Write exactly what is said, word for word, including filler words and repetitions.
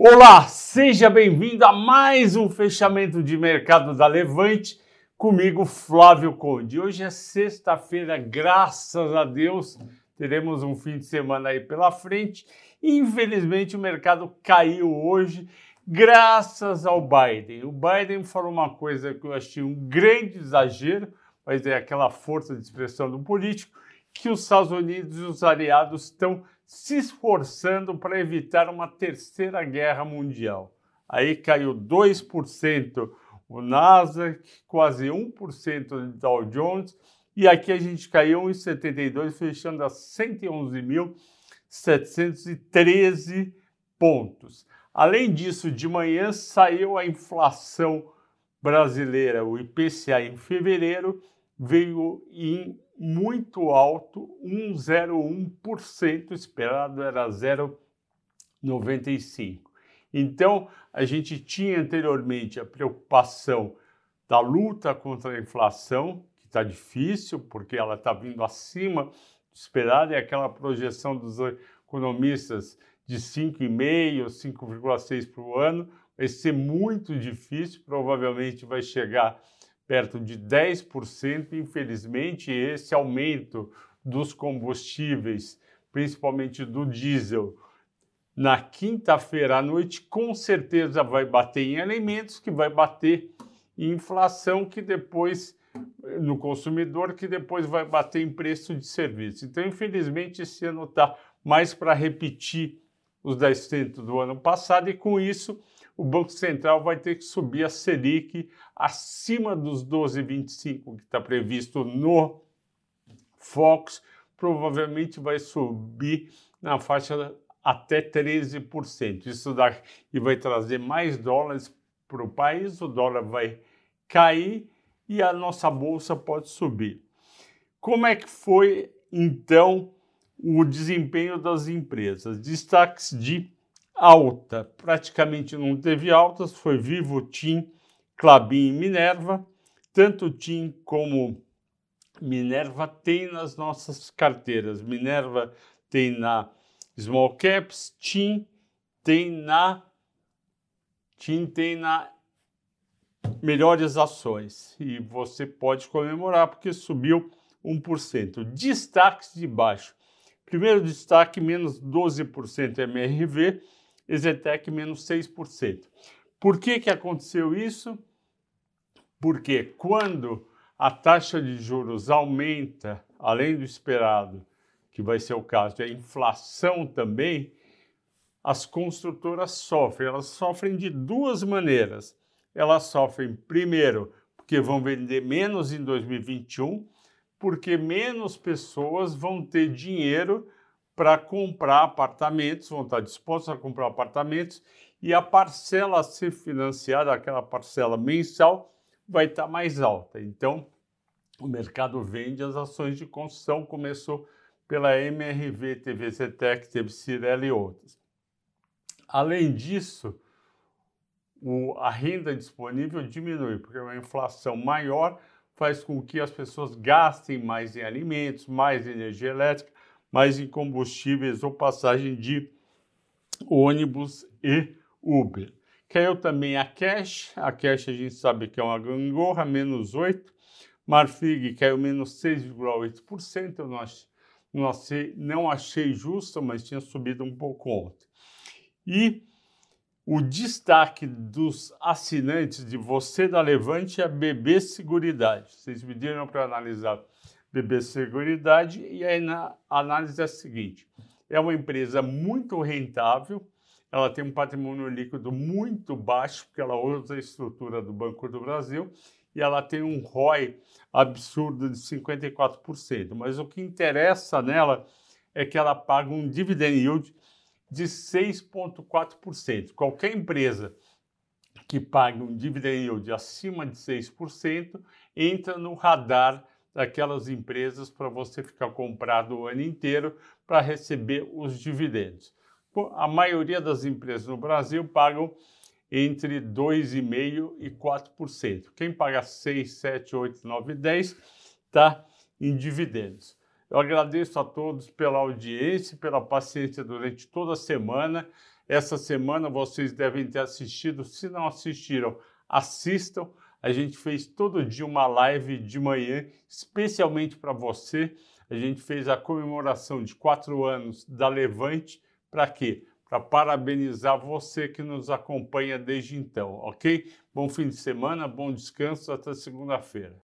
Olá, seja bem-vindo a mais um fechamento de mercado da Levante, comigo Flávio Conde. Hoje é sexta-feira, graças a Deus, teremos um fim de semana aí pela frente. Infelizmente o mercado caiu hoje, graças ao Biden. O Biden falou uma coisa que eu achei um grande exagero, mas é aquela força de expressão do político, que os Estados Unidos e os aliados estão se esforçando para evitar uma terceira guerra mundial. Aí caiu dois por cento o Nasdaq, quase um por cento de Dow Jones, e aqui a gente caiu um vírgula setenta e dois, fechando a cento e onze mil setecentos e treze pontos. Além disso, de manhã saiu a inflação brasileira, o I P C A em fevereiro, veio em muito alto, um vírgula zero um por cento, esperado era zero vírgula noventa e cinco por cento. Então, a gente tinha anteriormente a preocupação da luta contra a inflação, que está difícil, porque ela está vindo acima do esperado, é aquela projeção dos economistas de cinco vírgula cinco por cento, cinco vírgula seis por cento para o ano, vai ser muito difícil, provavelmente vai chegar perto de dez por cento, infelizmente, esse aumento dos combustíveis, principalmente do diesel, na quinta-feira à noite, com certeza vai bater em alimentos, que vai bater em inflação, que depois, no consumidor, que depois vai bater em preço de serviço. Então, infelizmente, esse ano está mais para repetir os dez por cento do ano passado, e com isso, o Banco Central vai ter que subir a Selic acima dos doze vírgula vinte e cinco por cento que está previsto no Fox, provavelmente vai subir na faixa até treze por cento. Isso dá, e vai trazer mais dólares para o país, o dólar vai cair e a nossa bolsa pode subir. Como é que foi, então, o desempenho das empresas? Destaques de alta, praticamente não teve altas, foi Vivo, Tim, Klabin e Minerva. Tanto Tim como Minerva tem nas nossas carteiras. Minerva tem na Small Caps, Tim tem na, Tim tem na Melhores Ações. E você pode comemorar porque subiu um por cento. Destaques de baixo. Primeiro destaque, menos doze por cento M R V. Ezetec menos seis por cento. Por que que aconteceu isso? Porque quando a taxa de juros aumenta, além do esperado, que vai ser o caso, e a inflação também, as construtoras sofrem. Elas sofrem de duas maneiras. Elas sofrem, primeiro, porque vão vender menos em dois mil e vinte e um, porque menos pessoas vão ter dinheiro para comprar apartamentos, vão estar dispostos a comprar apartamentos, e a parcela a ser financiada, aquela parcela mensal, vai estar mais alta. Então, o mercado vende as ações de construção, começou pela M R V, T V C Tech, T V C Tech e outras. Além disso, o, a renda disponível diminui, porque uma inflação maior faz com que as pessoas gastem mais em alimentos, mais em energia elétrica, mais em combustíveis ou passagem de ônibus e Uber. Caiu também a Cash, a Cash a gente sabe que é uma gangorra, menos oito por cento, Marfrig caiu menos seis vírgula oito por cento, eu não achei, não achei, não achei justa, mas tinha subido um pouco ontem. E o destaque dos assinantes de você da Levante é a B B Seguridade. Vocês me deram para analisar B B Seguridade, e aí na análise é a seguinte: é uma empresa muito rentável, ela tem um patrimônio líquido muito baixo, porque ela usa a estrutura do Banco do Brasil, e ela tem um R O I absurdo de cinquenta e quatro por cento. Mas o que interessa nela é que ela paga um dividend yield de seis vírgula quatro por cento. Qualquer empresa que pague um dividend yield acima de seis por cento entra no radar daquelas empresas para você ficar comprado o ano inteiro para receber os dividendos. A maioria das empresas no Brasil pagam entre dois vírgula cinco por cento e quatro por cento. Quem paga seis, sete, oito, nove, dez por cento está em dividendos. Eu agradeço a todos pela audiência, pela paciência durante toda a semana. Essa semana vocês devem ter assistido, se não assistiram, assistam. A gente fez todo dia uma live de manhã, especialmente para você. A gente fez a comemoração de quatro anos da Levante. Para quê? Para parabenizar você que nos acompanha desde então, ok? Bom fim de semana, bom descanso, até segunda-feira.